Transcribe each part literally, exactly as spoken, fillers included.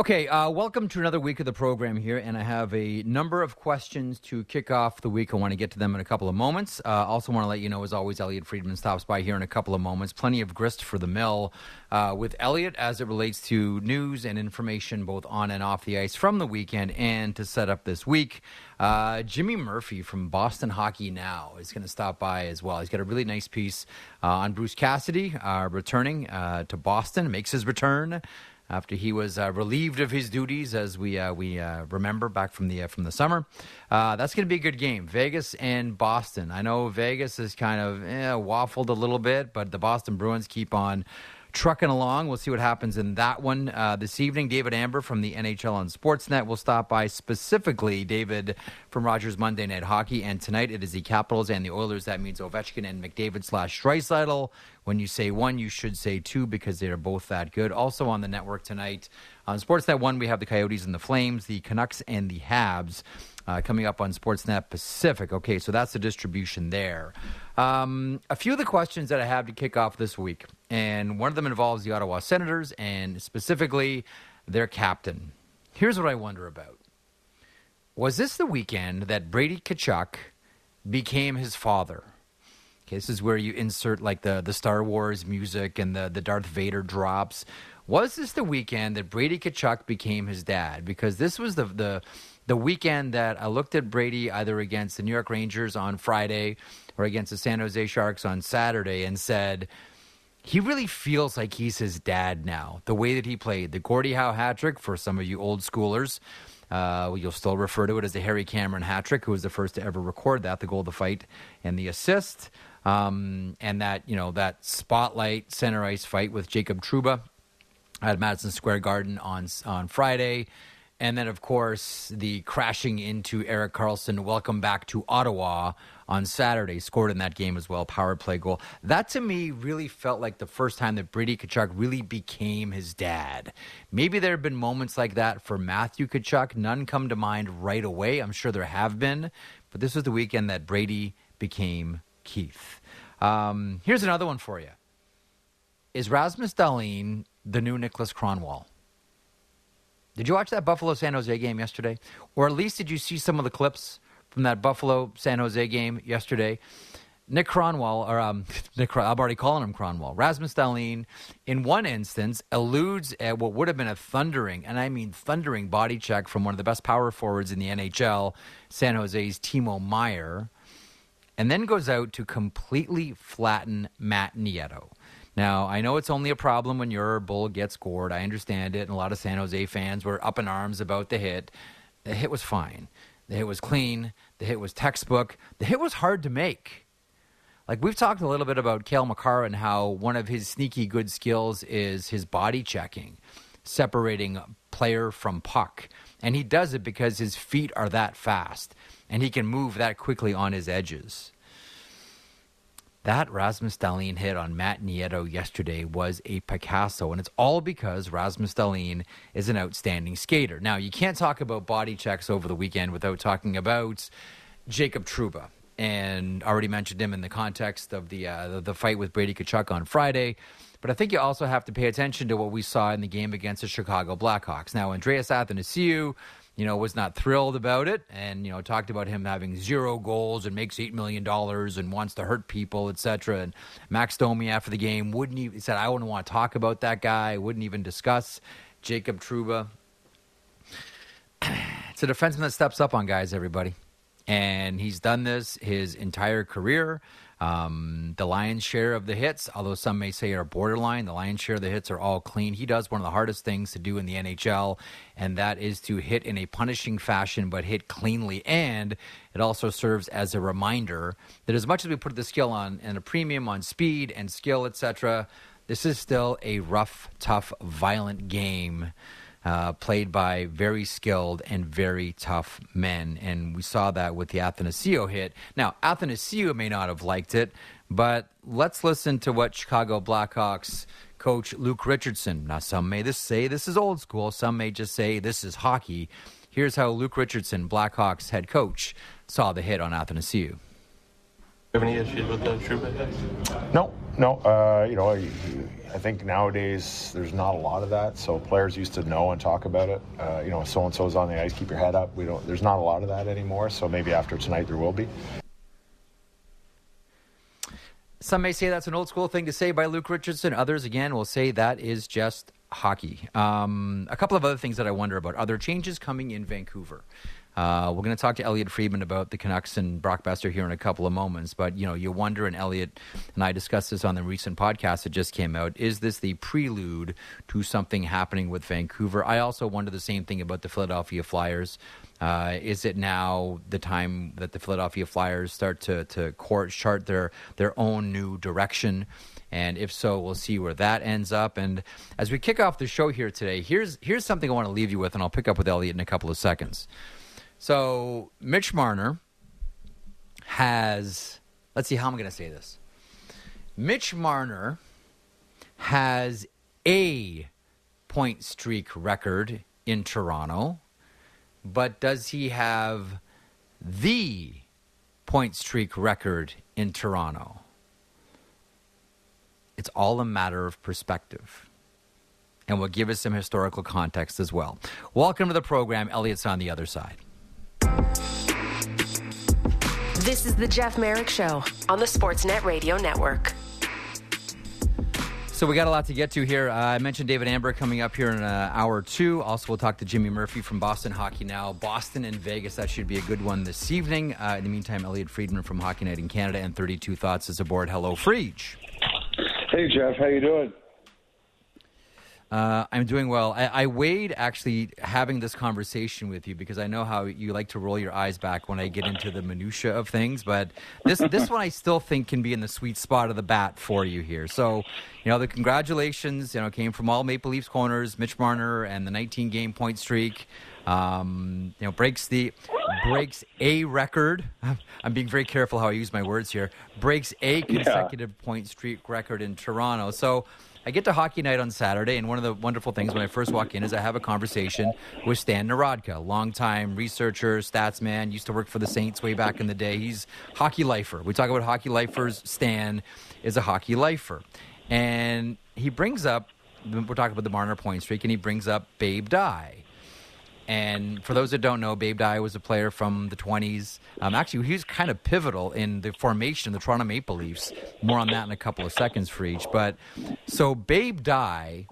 Okay, uh, welcome to another week of the program here, and I have a number of questions to kick off the week. I want to get to them in a couple of moments. Uh, also want to let you know, as always, Elliotte Friedman stops by here in a couple of moments. Plenty of grist for the mill uh, with Elliotte as it relates to news and information both on and off the ice from the weekend and to set up this week. Uh, Jimmy Murphy from Boston Hockey Now is going to stop by as well. He's got a really nice piece uh, on Bruce Cassidy uh, returning uh, to Boston, makes his return after he was uh, relieved of his duties, as we uh, we uh, remember back from the uh, from the summer. Uh, that's going to be a good game, Vegas and Boston. I know Vegas has kind of eh, waffled a little bit, but the Boston Bruins keep on trucking along. We'll see what happens in that one uh, this evening. David Amber from the N H L on Sportsnet will stop by, specifically David from Rogers Monday Night Hockey. And tonight it is the Capitals and the Oilers. That means Ovechkin and McDavid slash Draisaitl. When you say one, you should say two because they are both that good. Also on the network tonight on Sportsnet one, we have the Coyotes and the Flames, the Canucks and the Habs uh, coming up on Sportsnet Pacific. Okay, so that's the distribution there. Um, a few of the questions that I have to kick off this week, and one of them involves the Ottawa Senators and specifically their captain. Here's what I wonder about. Was this the weekend that Brady Tkachuk became his father? Okay, this is where you insert like the, the Star Wars music and the, the Darth Vader drops. Was this the weekend that Brady Tkachuk became his dad? Because this was the the, the weekend that I looked at Brady either against the New York Rangers on Friday or against the San Jose Sharks on Saturday and said, he really feels like he's his dad now, the way that he played. The Gordie Howe hat trick, for some of you old schoolers, uh, you'll still refer to it as the Harry Cameron hat trick, who was the first to ever record that, the goal, the fight, and the assist. Um, and that, you know, that spotlight center ice fight with Jacob Trouba at Madison Square Garden on on Friday. And then, of course, the crashing into Erik Karlsson, welcome back to Ottawa on Saturday, scored in that game as well, power play goal. That, to me, really felt like the first time that Brady Tkachuk really became his dad. Maybe there have been moments like that for Matthew Tkachuk. None come to mind right away. I'm sure there have been. But this was the weekend that Brady became Keith. Um, here's another one for you. Is Rasmus Dahlin the new Niklas Kronwall? Did you watch that Buffalo-San Jose game yesterday? Or at least did you see some of the clips from that Buffalo-San Jose game yesterday? Nick Kronwall, or um, Nick, I'm already calling him Kronwall. Rasmus Dahlin, in one instance, eludes at what would have been a thundering, and I mean thundering, body check from one of the best power forwards in the N H L, San Jose's Timo Meier, and then goes out to completely flatten Matt Nieto. Now, I know it's only a problem when your bull gets gored. I understand it, and a lot of San Jose fans were up in arms about the hit. The hit was fine. The hit was clean. The hit was textbook. The hit was hard to make. Like, we've talked a little bit about Cale Makar and how one of his sneaky good skills is his body checking, separating player from puck. And he does it because his feet are that fast, and he can move that quickly on his edges. That Rasmus Dahlin hit on Matt Nieto yesterday was a Picasso, and it's all because Rasmus Dahlin is an outstanding skater. Now, you can't talk about body checks over the weekend without talking about Jacob Trouba, and already mentioned him in the context of the uh, the, the fight with Brady Tkachuk on Friday. But I think you also have to pay attention to what we saw in the game against the Chicago Blackhawks. Now, Andreas Athanasiou, you know, was not thrilled about it and, you know, talked about him having zero goals and makes eight million dollars and wants to hurt people, et cetera. And Max Domi after the game wouldn't even, said, I wouldn't want to talk about that guy, wouldn't even discuss Jacob Trouba. It's a defenseman that steps up on guys, everybody. And he's done this his entire career. Um, the lion's share of the hits, although some may say are borderline, the lion's share of the hits are all clean. He does one of the hardest things to do in the N H L, and that is to hit in a punishing fashion, but hit cleanly. And it also serves as a reminder that as much as we put the skill on and a premium on speed and skill, et cetera, this is still a rough, tough, violent game uh, played by very skilled and very tough men. And we saw that with the Athanasiou hit. Now, Athanasiou may not have liked it, but let's listen to what Chicago Blackhawks coach Luke Richardson. Now, some may this say this is old school. Some may just say this is hockey. Here's how Luke Richardson, Blackhawks head coach, saw the hit on Athanasiou. Have any issues with the Trouba hit? No, No, uh, you know, I, I think nowadays there's not a lot of that. So players used to know and talk about it. Uh, you know, so and so's on the ice, keep your head up. We don't. There's not a lot of that anymore. So maybe after tonight there will be. Some may say that's an old school thing to say by Luke Richardson. Others, again, will say that is just hockey. Um, a couple of other things that I wonder about. Are there changes coming in Vancouver? Uh, we're going to talk to Elliotte Friedman about the Canucks and Brock Boeser here in a couple of moments. But, you know, you wonder, and Elliotte and I discussed this on the recent podcast that just came out, is this the prelude to something happening with Vancouver? I also wonder the same thing about the Philadelphia Flyers. Uh, is it now the time that the Philadelphia Flyers start to to court, chart their, their own new direction? And if so, we'll see where that ends up. And as we kick off the show here today, here's here's something I want to leave you with, and I'll pick up with Elliotte in a couple of seconds. So Mitch Marner has, let's see how I'm going to say this. Mitch Marner has a point streak record in Toronto, but does he have the point streak record in Toronto? It's all a matter of perspective. And we'll give us some historical context as well. Welcome to the program. Elliott's on the other side. This is the Jeff Merrick Show on the Sportsnet Radio Network. So we got a lot to get to here. Uh, I mentioned David Amber coming up here in uh, hour two. Also, we'll talk to Jimmy Murphy from Boston Hockey Now. Boston and Vegas, that should be a good one this evening. Uh, in the meantime, Elliotte Friedman from Hockey Night in Canada and thirty-two Thoughts is aboard. Hello, Frege. Hey, Jeff. How you doing? Uh, I'm doing well. I, I weighed actually having this conversation with you because I know how you like to roll your eyes back when I get into the minutia of things. But this this one I still think can be in the sweet spot of the bat for you here. So, you know, the congratulations, you know, came from all Maple Leafs corners. Mitch Marner and the nineteen-game point streak. Um, you know, breaks the breaks a record. I'm being very careful how I use my words here. Breaks a consecutive yeah. point streak record in Toronto. So I get to Hockey Night on Saturday, and one of the wonderful things when I first walk in is I have a conversation with Stan Nieradka, longtime researcher, stats man, used to work for the Saints way back in the day. He's hockey lifer. We talk about hockey lifers. Stan is a hockey lifer. And he brings up, we're talking about the Marner point streak, and he brings up Babe Dye. And for those that don't know, Babe Dye was a player from the twenties. Um, actually, he was kind of pivotal in the formation of the Toronto Maple Leafs. More on that in a couple of seconds for each. But so Babe Dye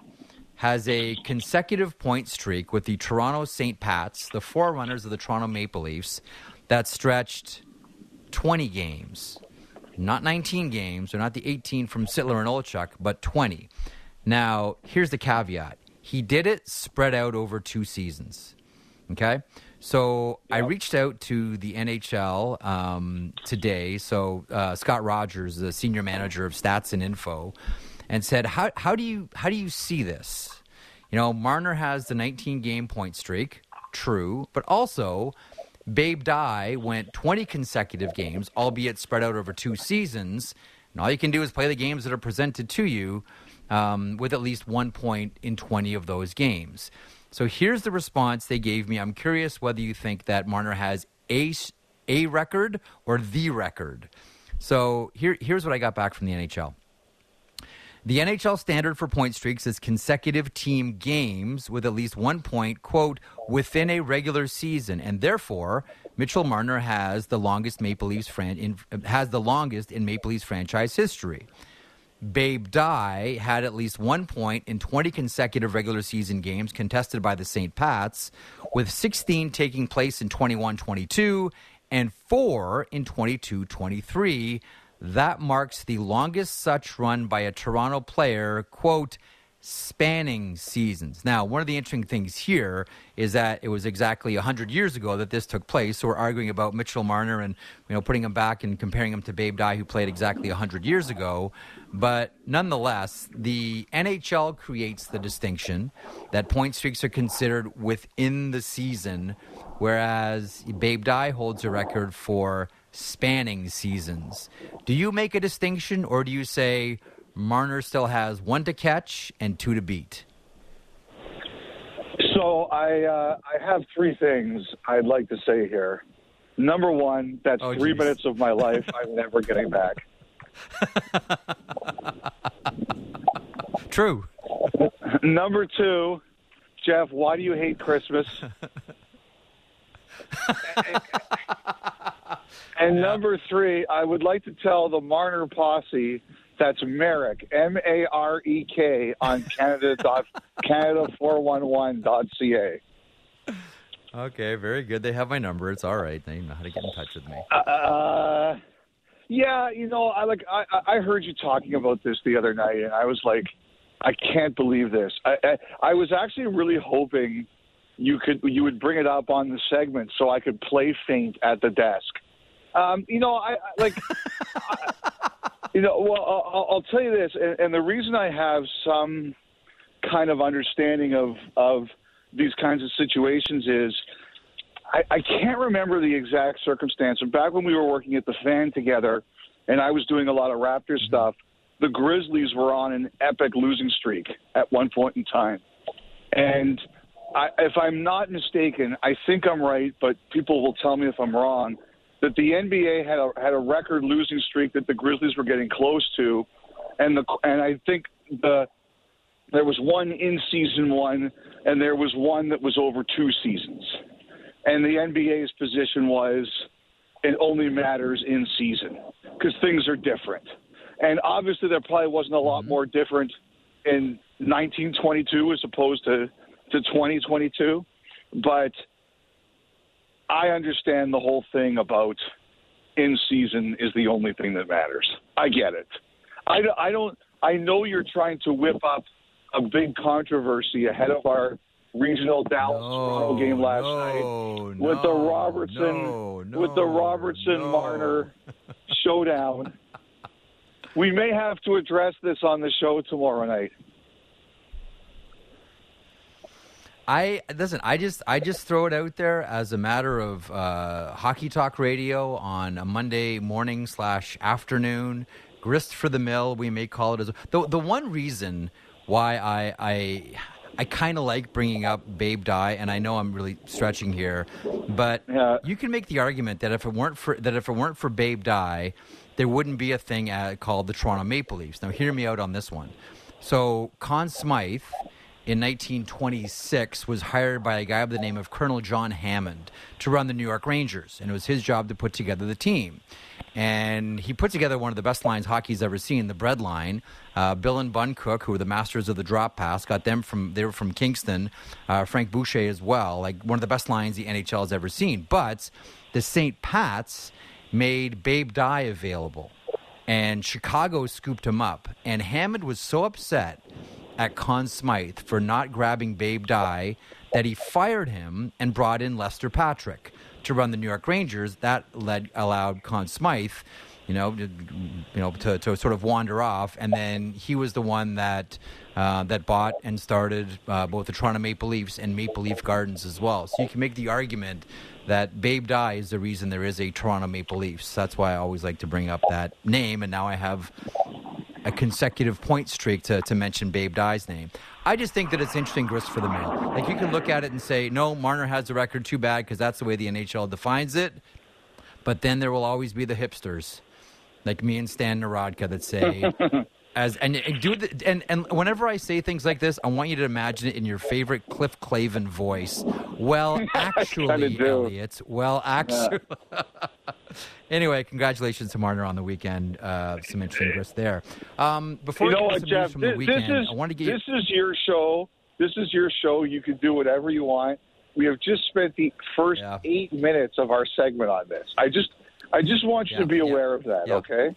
has a consecutive point streak with the Toronto Saint Pats, the forerunners of the Toronto Maple Leafs, that stretched twenty games. Not nineteen games, or not the eighteen from Sittler and Olchuk, but twenty. Now, here's the caveat. He did it spread out over two seasons. Okay, so yep. I reached out to the N H L um, today, so uh, Scott Rogers, the senior manager of Stats and Info, and said, how, how do you how do you see this? You know, Marner has the nineteen-game point streak, true, but also Babe Dye went twenty consecutive games, albeit spread out over two seasons, and all you can do is play the games that are presented to you um, with at least one point in twenty of those games. So here's the response they gave me. I'm curious whether you think that Marner has a, a record or the record. So here, here's what I got back from the N H L. The N H L standard for point streaks is consecutive team games with at least one point, quote, within a regular season. And therefore, Mitchell Marner has the longest Maple Leafs fran- in, has the longest in Maple Leafs franchise history. Babe Dye had at least one point in twenty consecutive regular season games contested by the Saint Pats, with sixteen taking place in twenty-one twenty-two and four in twenty-two twenty-three. That marks the longest such run by a Toronto player, quote, spanning seasons. Now, one of the interesting things here is that it was exactly one hundred years ago that this took place. So we're arguing about Mitchell Marner and, you know, putting him back and comparing him to Babe Dye, who played exactly one hundred years ago. But nonetheless, the N H L creates the distinction that point streaks are considered within the season, whereas Babe Dye holds a record for spanning seasons. Do you make a distinction, or do you say Marner still has one to catch and two to beat? So I uh, I have three things I'd like to say here. Number one, that's oh, three geez. minutes of my life I'm never getting back. True. Number two, Jeff, why do you hate Christmas? and, and number three, I would like to tell the Marner posse that's Marek, M A R E K, on Canada dot Canada four one one dot C A. Okay, very good. They have my number. It's all right. They know how to get in touch with me. Uh, yeah, you know, I like. I, I heard you talking about this the other night, and I was like, I can't believe this. I, I, I was actually really hoping you could you would bring it up on the segment so I could play faint at the desk. Um, you know, I, I like. I, you know, well, I'll, I'll tell you this, and, and the reason I have some kind of understanding of of. these kinds of situations is I, I can't remember the exact circumstance. And back when we were working at the Fan together and I was doing a lot of Raptor mm-hmm. stuff, the Grizzlies were on an epic losing streak at one point in time. And I, if I'm not mistaken, I think I'm right, but people will tell me if I'm wrong, that the N B A had a, had a record losing streak that the Grizzlies were getting close to. And the, and I think the, There was one in season one, and there was one that was over two seasons. And the N B A's position was it only matters in season because things are different. And obviously there probably wasn't a lot more different in nineteen twenty-two as opposed to, to twenty twenty-two. But I understand the whole thing about in season is the only thing that matters. I get it. I, I don't. I know you're trying to whip up a big controversy ahead of our regional Dallas-Toronto no, game last no, night with no, the Robertson no, no, with the Robertson no. Marner showdown. We may have to address this on the show tomorrow night. I listen. I just I just throw it out there as a matter of uh, hockey talk radio on a Monday morning slash afternoon. Grist for the mill, we may call it as the the one reason. Why I I, I kind of like bringing up Babe Dye, and I know I'm really stretching here, but yeah. you can make the argument that if it weren't for that if it weren't for Babe Dye, there wouldn't be a thing at, called the Toronto Maple Leafs. Now, hear me out on this one. So, Conn Smythe in nineteen twenty-six was hired by a guy by the name of Colonel John Hammond to run the New York Rangers, and it was his job to put together the team. And he put together one of the best lines hockey's ever seen, the bread line. Uh, Bill and Bun Cook, who were the masters of the drop pass, got them from, they were from Kingston. Uh, Frank Boucher as well, like one of the best lines the N H L has ever seen. But the Saint Pats made Babe Dye available, and Chicago scooped him up. And Hammond was so upset at Conn Smythe for not grabbing Babe Dye that he fired him and brought in Lester Patrick to run the New York Rangers. That led allowed Conn Smythe, you know, to, you know, to, to sort of wander off, and then he was the one that uh, that bought and started uh, both the Toronto Maple Leafs and Maple Leaf Gardens as well. So you can make the argument that Babe Dye is the reason there is a Toronto Maple Leafs. That's why I always like to bring up that name, and now I have a consecutive point streak to, to mention Babe Dye's name. I just think that it's interesting grist for the mill. Like, you can look at it and say, no, Marner has the record, too bad, because that's the way the N H L defines it. But then there will always be the hipsters, like me and Stan Nieradka, that say, as and and, do the, and and whenever I say things like this, I want you to imagine it in your favorite Cliff Clavin voice. Well, actually, Elliot, well, actually. Yeah. Anyway, congratulations to Marner on the weekend. Uh, some interesting grist there. Um, before you know what, Jeff, from this, the weekend, this, is, I want to get this you- is your show. This is your show. You can do whatever you want. We have just spent the first yeah. eight minutes of our segment on this. I just, I just want you yeah, to be aware yeah, of that. Yeah. Okay.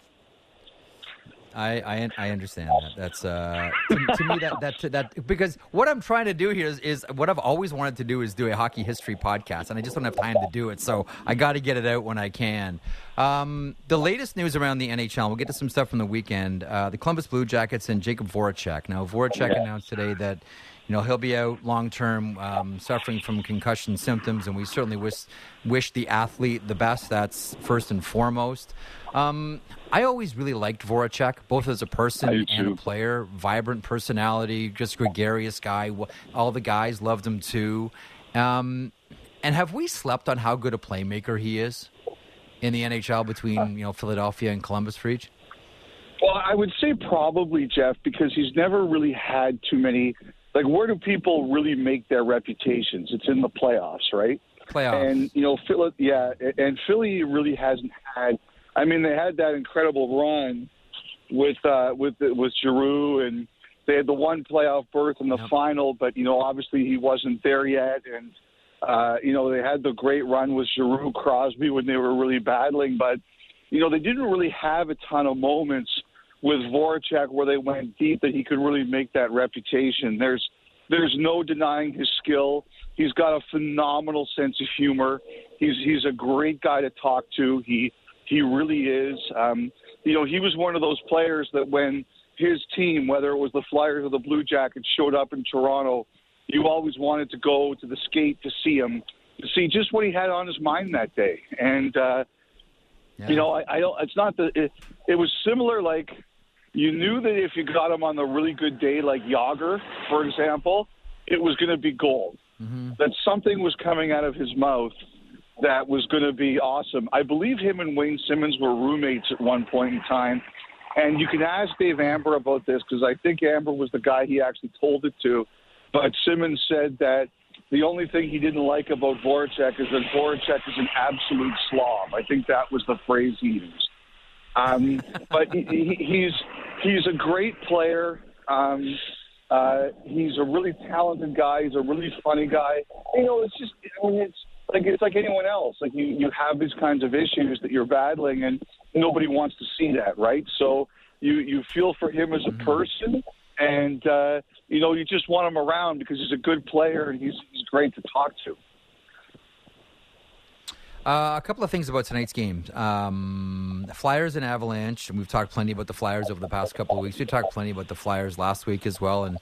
I, I I understand that. That's uh, to, to me that that to, that because what I'm trying to do here is, is what I've always wanted to do is do a hockey history podcast, and I just don't have time to do it. So I got to get it out when I can. Um, the latest news around the N H L. We'll get to some stuff from the weekend. Uh, the Columbus Blue Jackets and Jakub Voracek. Now Voracek yes. announced today that you know he'll be out long term, um, suffering from concussion symptoms, and we certainly wish wish the athlete the best. That's first and foremost. Um, I always really liked Voracek, both as a person and a player. Vibrant personality, just gregarious guy. All the guys loved him too. Um, and have we slept on how good a playmaker he is in the N H L between you know Philadelphia and Columbus for each? Well, I would say probably, Jeff, because he's never really had too many. Like, where do people really make their reputations? It's in the playoffs, right? Playoffs. And, you know, Philly, yeah, and Philly really hasn't had – I mean, they had that incredible run with uh, with with Giroux, and they had the one playoff berth in the yep. final, but, you know, obviously he wasn't there yet. And, uh, you know, they had the great run with Giroux, Crosby when they were really battling. But, you know, they didn't really have a ton of moments with Voracek where they went deep that he could really make that reputation. There's there's no denying his skill. He's got a phenomenal sense of humor. He's he's a great guy to talk to. He he really is. Um, you know, he was one of those players that when his team, whether it was the Flyers or the Blue Jackets, showed up in Toronto, you always wanted to go to the skate to see him, to see just what he had on his mind that day. And, uh, yeah. you know, I, I don't. It's not the. It, it was similar, like. You knew that if you got him on the really good day, like Yager, for example, it was going to be gold. Mm-hmm. That something was coming out of his mouth that was going to be awesome. I believe him and Wayne Simmonds were roommates at one point in time. And you can ask Dave Amber about this because I think Amber was the guy he actually told it to. But Simmonds said that the only thing he didn't like about Voracek is that Voracek is an absolute slob. I think that was the phrase he used. Um, but he, he, he's he's a great player. Um, uh, he's a really talented guy. He's a really funny guy. You know, it's just I mean, it's like it's like anyone else. Like you, you have these kinds of issues that you're battling, and nobody wants to see that, right? So you you feel for him as a person, and uh, you know you just want him around because he's a good player and he's he's great to talk to. Uh, a couple of things about tonight's game. Um, Flyers and Avalanche, and we've talked plenty about the Flyers over the past couple of weeks. We talked plenty about the Flyers last week as well, and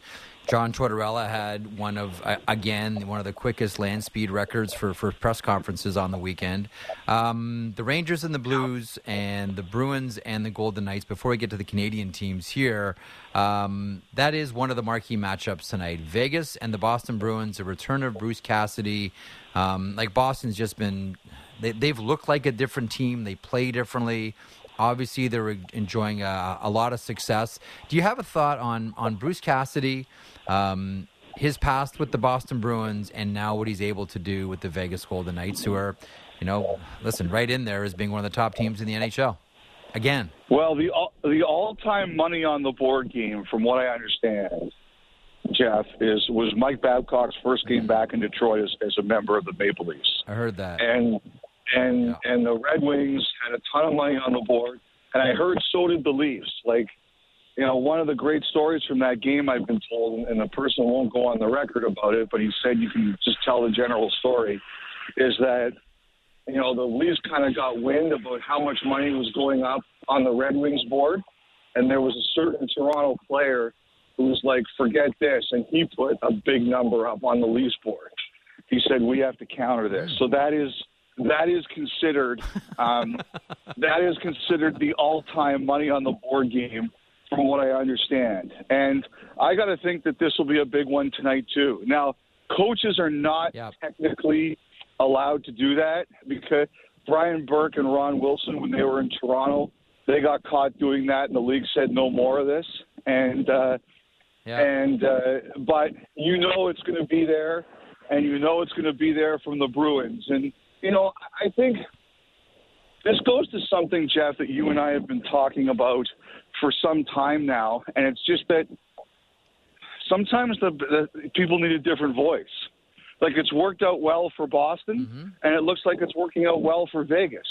John Tortorella had one of, uh, again, one of the quickest land speed records for, for press conferences on the weekend. Um, the Rangers and the Blues and the Bruins and the Golden Knights, before we get to the Canadian teams here, um, that is one of the marquee matchups tonight. Vegas and the Boston Bruins, the return of Bruce Cassidy. Um, like Boston's just been... They, they've looked like a different team. They play differently. Obviously, they're enjoying a, a lot of success. Do you have a thought on, on Bruce Cassidy, um, his past with the Boston Bruins, and now what he's able to do with the Vegas Golden Knights, who are, you know, listen, right in there as being one of the top teams in the N H L? Again. Well, the, the all-time money on the board game, from what I understand, Jeff, is was Mike Babcock's first game back in Detroit as, as a member of the Maple Leafs. I heard that. And... And yeah. and the Red Wings had a ton of money on the board, and I heard so did the Leafs. Like, you know, one of the great stories from that game I've been told, and the person won't go on the record about it, but he said you can just tell the general story, is that, you know, the Leafs kind of got wind about how much money was going up on the Red Wings board, and there was a certain Toronto player who was like, forget this, and he put a big number up on the Leafs board. He said, we have to counter this. So that is... That is considered um, that is considered the all-time money on the board game, from what I understand. And I got to think that this will be a big one tonight too. Now, coaches are not yep. technically allowed to do that because Brian Burke and Ron Wilson, when they were in Toronto, they got caught doing that, and the league said no more of this. And uh, yep. and uh, but you know it's going to be there, and you know it's going to be there from the Bruins. And you know, I think this goes to something, Jeff, that you and I have been talking about for some time now, and it's just that sometimes the, the people need a different voice. Like, it's worked out well for Boston, mm-hmm. and it looks like it's working out well for Vegas.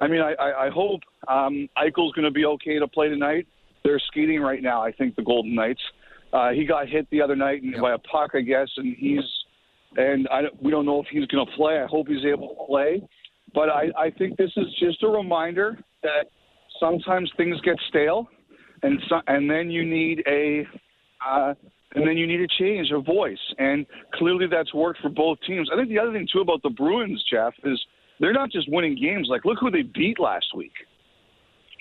I mean, I, I, I hope um, Eichel's going to be okay to play tonight. They're skating right now, I think, the Golden Knights. Uh, he got hit the other night yep. by a puck, I guess, and he's... And I, we don't know if he's going to play. I hope he's able to play. But I, I think this is just a reminder that sometimes things get stale, and so, and then you need a uh, and then you need a change, a voice. And clearly that's worked for both teams. I think the other thing too about the Bruins, Jeff, is they're not just winning games. Like, look who they beat last week.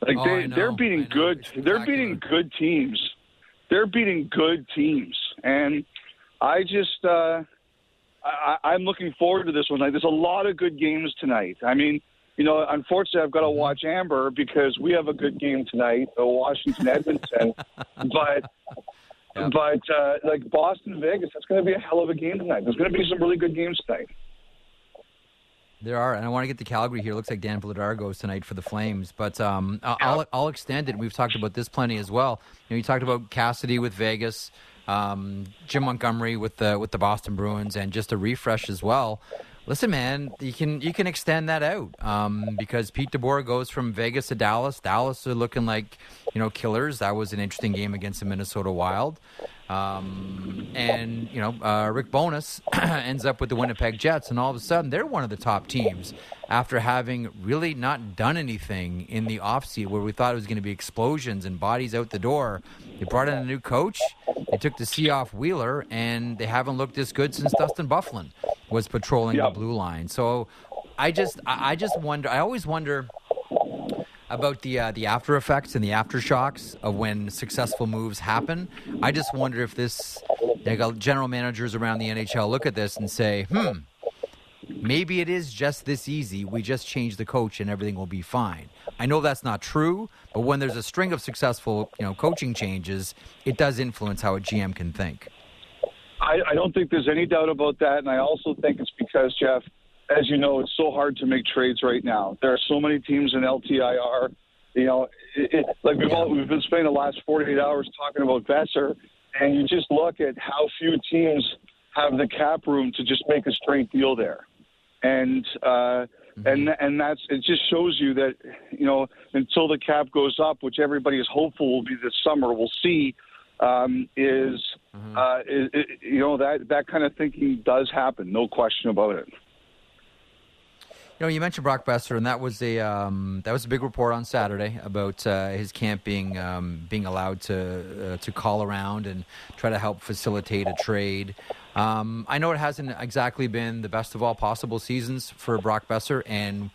Like oh, they, they're beating good. They're beating good teams. They're beating good teams. And I just. Uh, I, I'm looking forward to this one. Like, there's a lot of good games tonight. I mean, you know, unfortunately, I've got to watch Amber because we have a good game tonight, Washington-Edmonton. but, yeah. but uh, like, Boston-Vegas, that's going to be a hell of a game tonight. There's going to be some really good games tonight. There are, and I want to get to Calgary here. It looks like Dan Vladar goes tonight for the Flames, but um, I'll, I'll extend it. We've talked about this plenty as well. You know, you talked about Cassidy with Vegas, um, Jim Montgomery with the with the Boston Bruins, and just a refresh as well. Listen, man, you can you can extend that out um, because Pete DeBoer goes from Vegas to Dallas. Dallas are looking like you know killers. That was an interesting game against the Minnesota Wild. Um, and, you know, uh, Rick Bowness ends up with the Winnipeg Jets, and all of a sudden they're one of the top teams after having really not done anything in the offseason where we thought it was going to be explosions and bodies out the door. They brought in a new coach. They took the C off Wheeler, and they haven't looked this good since Dustin Byfuglien was patrolling yep. the blue line. So I just, I just wonder, I always wonder about the uh, the after effects and the aftershocks of when successful moves happen. I just wonder if this like, general managers around the N H L look at this and say, hmm, maybe it is just this easy. We just change the coach and everything will be fine. I know that's not true, but when there's a string of successful you know, coaching changes, it does influence how a G M can think. I, I don't think there's any doubt about that, and I also think it's because, Jeff, as you know, it's so hard to make trades right now. There are so many teams in L T I R. You know, it, it, like we've all, we've been spending the last forty-eight hours talking about Boeser, and you just look at how few teams have the cap room to just make a straight deal there, and uh, mm-hmm. and and that's it. Just shows you that you know until the cap goes up, which everybody is hopeful will be this summer, we'll see. Um, is, mm-hmm. uh, is it, you know that that kind of thinking does happen, no question about it. You know, you mentioned Brock Boeser, and that was a um, that was a big report on Saturday about uh, his camp being um, being allowed to uh, to call around and try to help facilitate a trade. Um, I know it hasn't exactly been the best of all possible seasons for Brock Boeser, and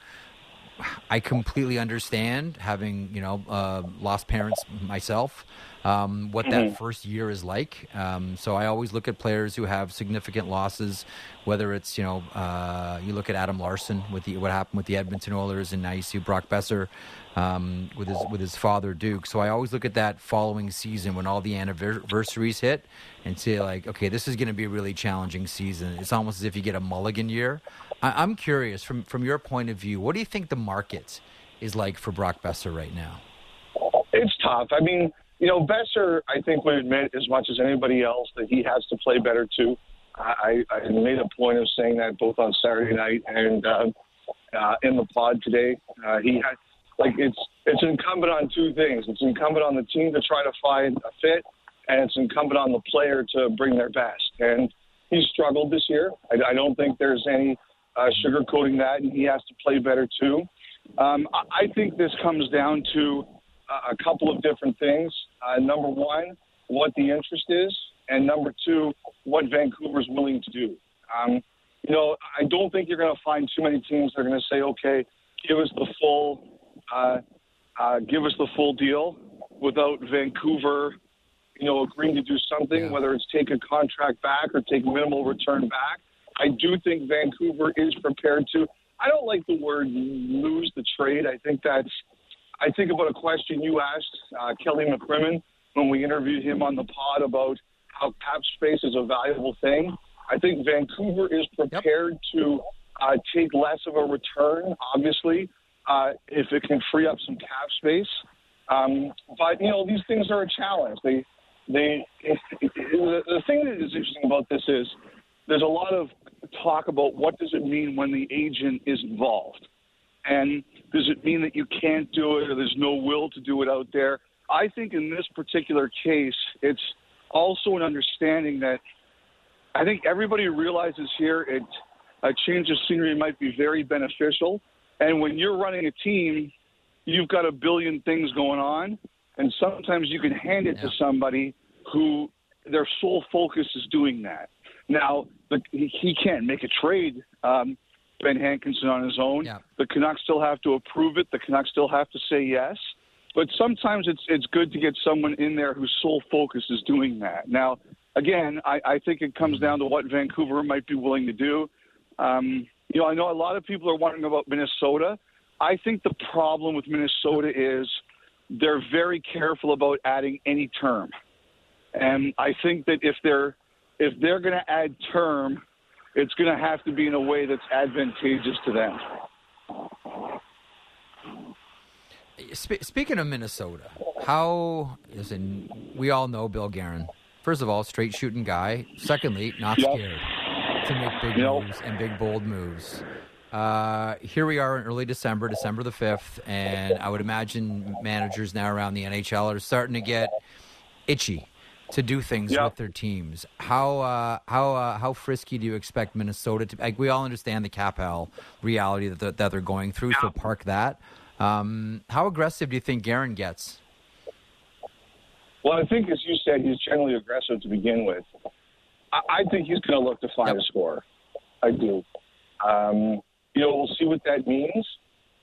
I completely understand, having you know uh, lost parents myself, um, what that first year is like. Um, so I always look at players who have significant losses, whether it's you know uh, you look at Adam Larson with the, what happened with the Edmonton Oilers, and now you see Brock Boeser um, with his with his father Duke. So I always look at that following season when all the anniversaries hit and say like, okay, this is going to be a really challenging season. It's almost as if you get a mulligan year. I- I'm curious from from your point of view, what do you think the market is like for Brock Boeser right now? It's tough. I mean, you know, Boeser, I think, would admit as much as anybody else that he has to play better, too. I, I made a point of saying that both on Saturday night and uh, uh, in the pod today. Uh, he had, like, it's it's incumbent on two things. It's incumbent on the team to try to find a fit, and it's incumbent on the player to bring their best. And he struggled this year. I, I don't think there's any uh, sugarcoating that, and he has to play better, too. Um, I think this comes down to a couple of different things. Uh, number one, what the interest is, and number two, what Vancouver's willing to do. Um, you know, I don't think you're going to find too many teams that are going to say, okay, give us the full, uh, uh, give us the full deal without Vancouver, you know, agreeing to do something, yeah. whether it's take a contract back or take minimal return back. I do think Vancouver is prepared to. I don't like the word lose the trade. I think that's, I think about a question you asked uh, Kelly McCrimmon when we interviewed him on the pod about how cap space is a valuable thing. I think Vancouver is prepared yep. to uh, take less of a return, obviously, uh, if it can free up some cap space. Um, but, you know, these things are a challenge. They, they, it, it, the, the thing that is interesting about this is there's a lot of talk about what does it mean when the agent is involved. And does it mean that you can't do it or there's no will to do it out there? I think in this particular case, it's also an understanding that I think everybody realizes here it, a change of scenery might be very beneficial. And when you're running a team, you've got a billion things going on. And sometimes you can hand it yeah. to somebody who their sole focus is doing that. Now, the, he can't make a trade, um, Ben Hankinson on his own. Yeah. The Canucks still have to approve it. The Canucks still have to say yes. But sometimes it's it's good to get someone in there whose sole focus is doing that. Now, again, I, I think it comes down to what Vancouver might be willing to do. Um, you know, I know a lot of people are wondering about Minnesota. I think the problem with Minnesota is they're very careful about adding any term. And I think that if they're if they're going to add term, it's going to have to be in a way that's advantageous to them. Speaking of Minnesota, how is it? We all know Bill Guerin. First of all, straight shooting guy. Secondly, not yep. scared to make big yep. moves and big bold moves. Uh, here we are in early December, December the fifth, and I would imagine managers now around the N H L are starting to get itchy to do things yep. with their teams. How uh, how uh, how frisky do you expect Minnesota to? Like, we all understand the cap hell reality that they're, that they're going through, yep. so park that. Um, how aggressive do you think Guerin gets? Well, I think, as you said, he's generally aggressive to begin with. I, I think he's going to look to find yep. a score. I do. Um, you know, we'll see what that means.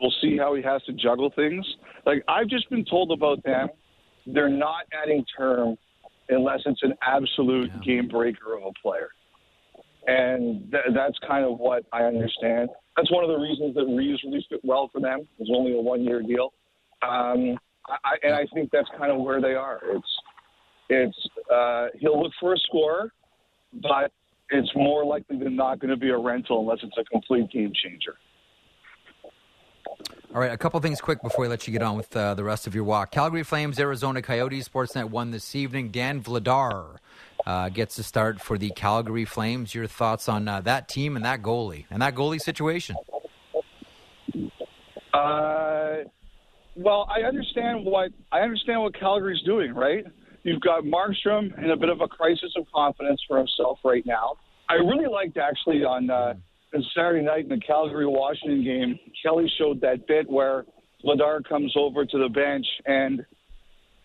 We'll see how he has to juggle things. Like, I've just been told about them, they're not adding term unless it's an absolute yeah. game breaker of a player. And th- that's kind of what I understand. That's one of the reasons that Reeves really fit well for them. It was only a one-year deal. Um, I, and I think that's kind of where they are. It's it's uh, he'll look for a score, but it's more likely than not going to be a rental unless it's a complete game changer. All right, a couple things quick before we let you get on with uh, the rest of your walk. Calgary Flames, Arizona Coyotes, Sportsnet one this evening. Dan Vladar uh, gets the start for the Calgary Flames. Your thoughts on uh, that team and that goalie and that goalie situation? Uh, well, I understand what I understand what Calgary's doing. Right, you've got Markstrom in a bit of a crisis of confidence for himself right now. I really liked actually on. Uh, And Saturday night in the Calgary-Washington game, Kelly showed that bit where Vladar comes over to the bench, and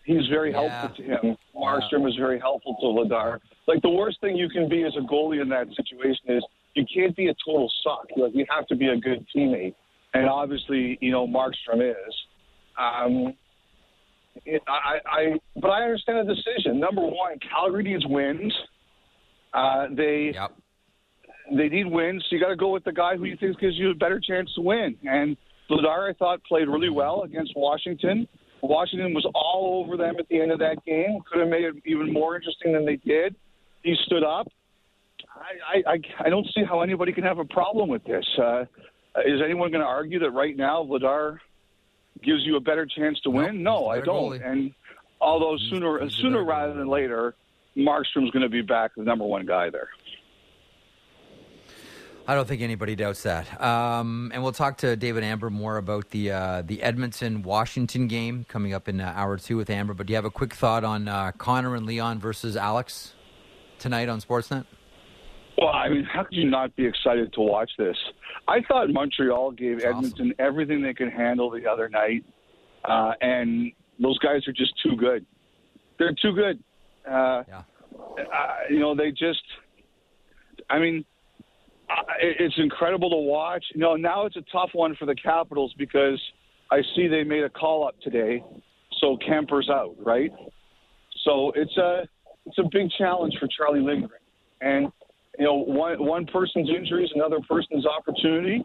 he's very yeah. helpful to him. Markstrom yeah. is very helpful to Vladar. Like, the worst thing you can be as a goalie in that situation is you can't be a total suck. Like, you have to be a good teammate. And obviously, you know, Markstrom is. Um, it, I, I, but I understand the decision. Number one, Calgary needs wins. Uh, they... Yep. They need wins, so you got to go with the guy who you think gives you a better chance to win. And Vladar, I thought, played really well against Washington. Washington was all over them at the end of that game. Could have made it even more interesting than they did. He stood up. I I, I, I don't see how anybody can have a problem with this. Uh, is anyone going to argue that right now Vladar gives you a better chance to win? No, no I don't. Goalie. And although sooner he's sooner rather than later, Markstrom's going to be back the number one guy there. I don't think anybody doubts that. Um, and we'll talk to David Amber more about the uh, the Edmonton-Washington game coming up in uh, hour two with Amber. But do you have a quick thought on uh, Connor and Leon versus Alex tonight on Sportsnet? Well, I mean, how could you not be excited to watch this? I thought Montreal gave That's Edmonton awesome. everything they could handle the other night. Uh, and those guys are just too good. They're too good. Uh, yeah. uh, you know, they just – I mean – it's incredible to watch. You know, now it's a tough one for the Capitals because I see they made a call-up today, so Kemper's out, right? So it's a it's a big challenge for Charlie Lindgren. And, you know, one one person's injury is another person's opportunity,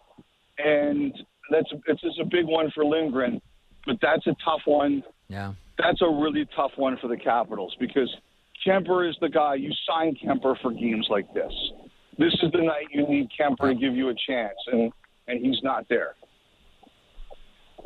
and that's it's just a big one for Lindgren. But that's a tough one. Yeah. That's a really tough one for the Capitals because Kemper is the guy. You sign Kemper for games like this. This is the night you need Kemper to give you a chance, and, and he's not there. A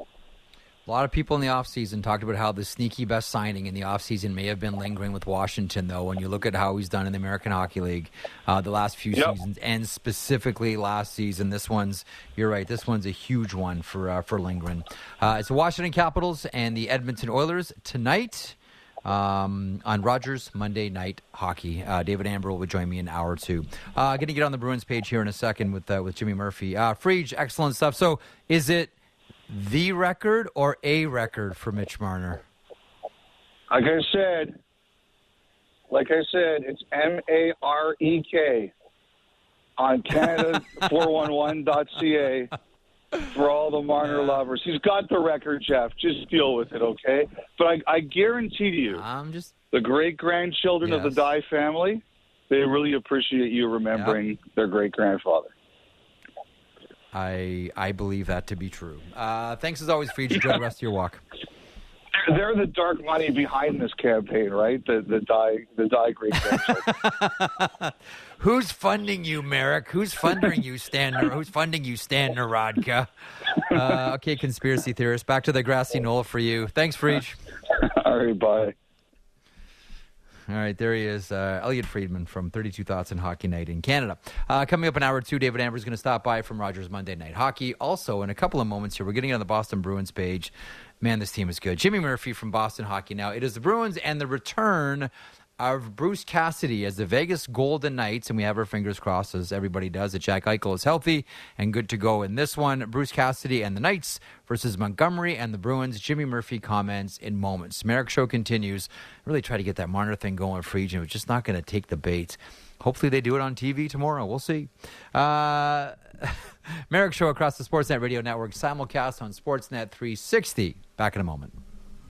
lot of people in the offseason talked about how the sneaky best signing in the offseason may have been lingering with Washington, though, when you look at how he's done in the American Hockey League uh, the last few yep. seasons, and specifically last season. This one's, you're right, this one's a huge one for, uh, for Lindgren. Uh, it's the Washington Capitals and the Edmonton Oilers tonight. Um, on Rogers Monday Night Hockey. Uh, David Amber will join me in hour two. Uh, going to get on the Bruins page here in a second with uh, with Jimmy Murphy. Uh, Friege, excellent stuff. So is it the record or a record for Mitch Marner? Like I said, like I said, it's M A R E K on Canada four one one dot C A. For all the Marner lovers. He's got the record, Jeff. Just deal with it, okay? But I, I guarantee you, I'm just... the great-grandchildren yes. of the Dye family, they really appreciate you remembering yep. their great-grandfather. I I believe that to be true. Uh, thanks as always, for you. Enjoy the rest of your walk. They're the dark money behind this campaign, right? The the Dye the Dye Group. Who's funding you, Merrick? Who's funding you, Stan? Who's funding you, Stan Nieradka? Uh, okay, conspiracy theorist. Back to the grassy knoll for you. Thanks, Freach. All right, bye. All right, there he is, uh, Elliotte Friedman from thirty-two Thoughts and Hockey Night in Canada. Uh, coming up in hour two, David Amber is going to stop by from Rogers Monday Night Hockey. Also, in a couple of moments here, we're getting on the Boston Bruins page. Man, this team is good. Jimmy Murphy from Boston Hockey Now. It is the Bruins and the return of Bruce Cassidy as the Vegas Golden Knights, and we have our fingers crossed, as everybody does, that Jack Eichel is healthy and good to go in this one. Bruce Cassidy and the Knights versus Montgomery and the Bruins. Jimmy Murphy comments in moments. Merrick Show continues. Really try to get that Marner thing going for Eugene. It's just not going to take the bait. Hopefully they do it on T V tomorrow. We'll see. Uh, Merrick Show across the Sportsnet Radio Network. Simulcast on Sportsnet three sixty. Back in a moment.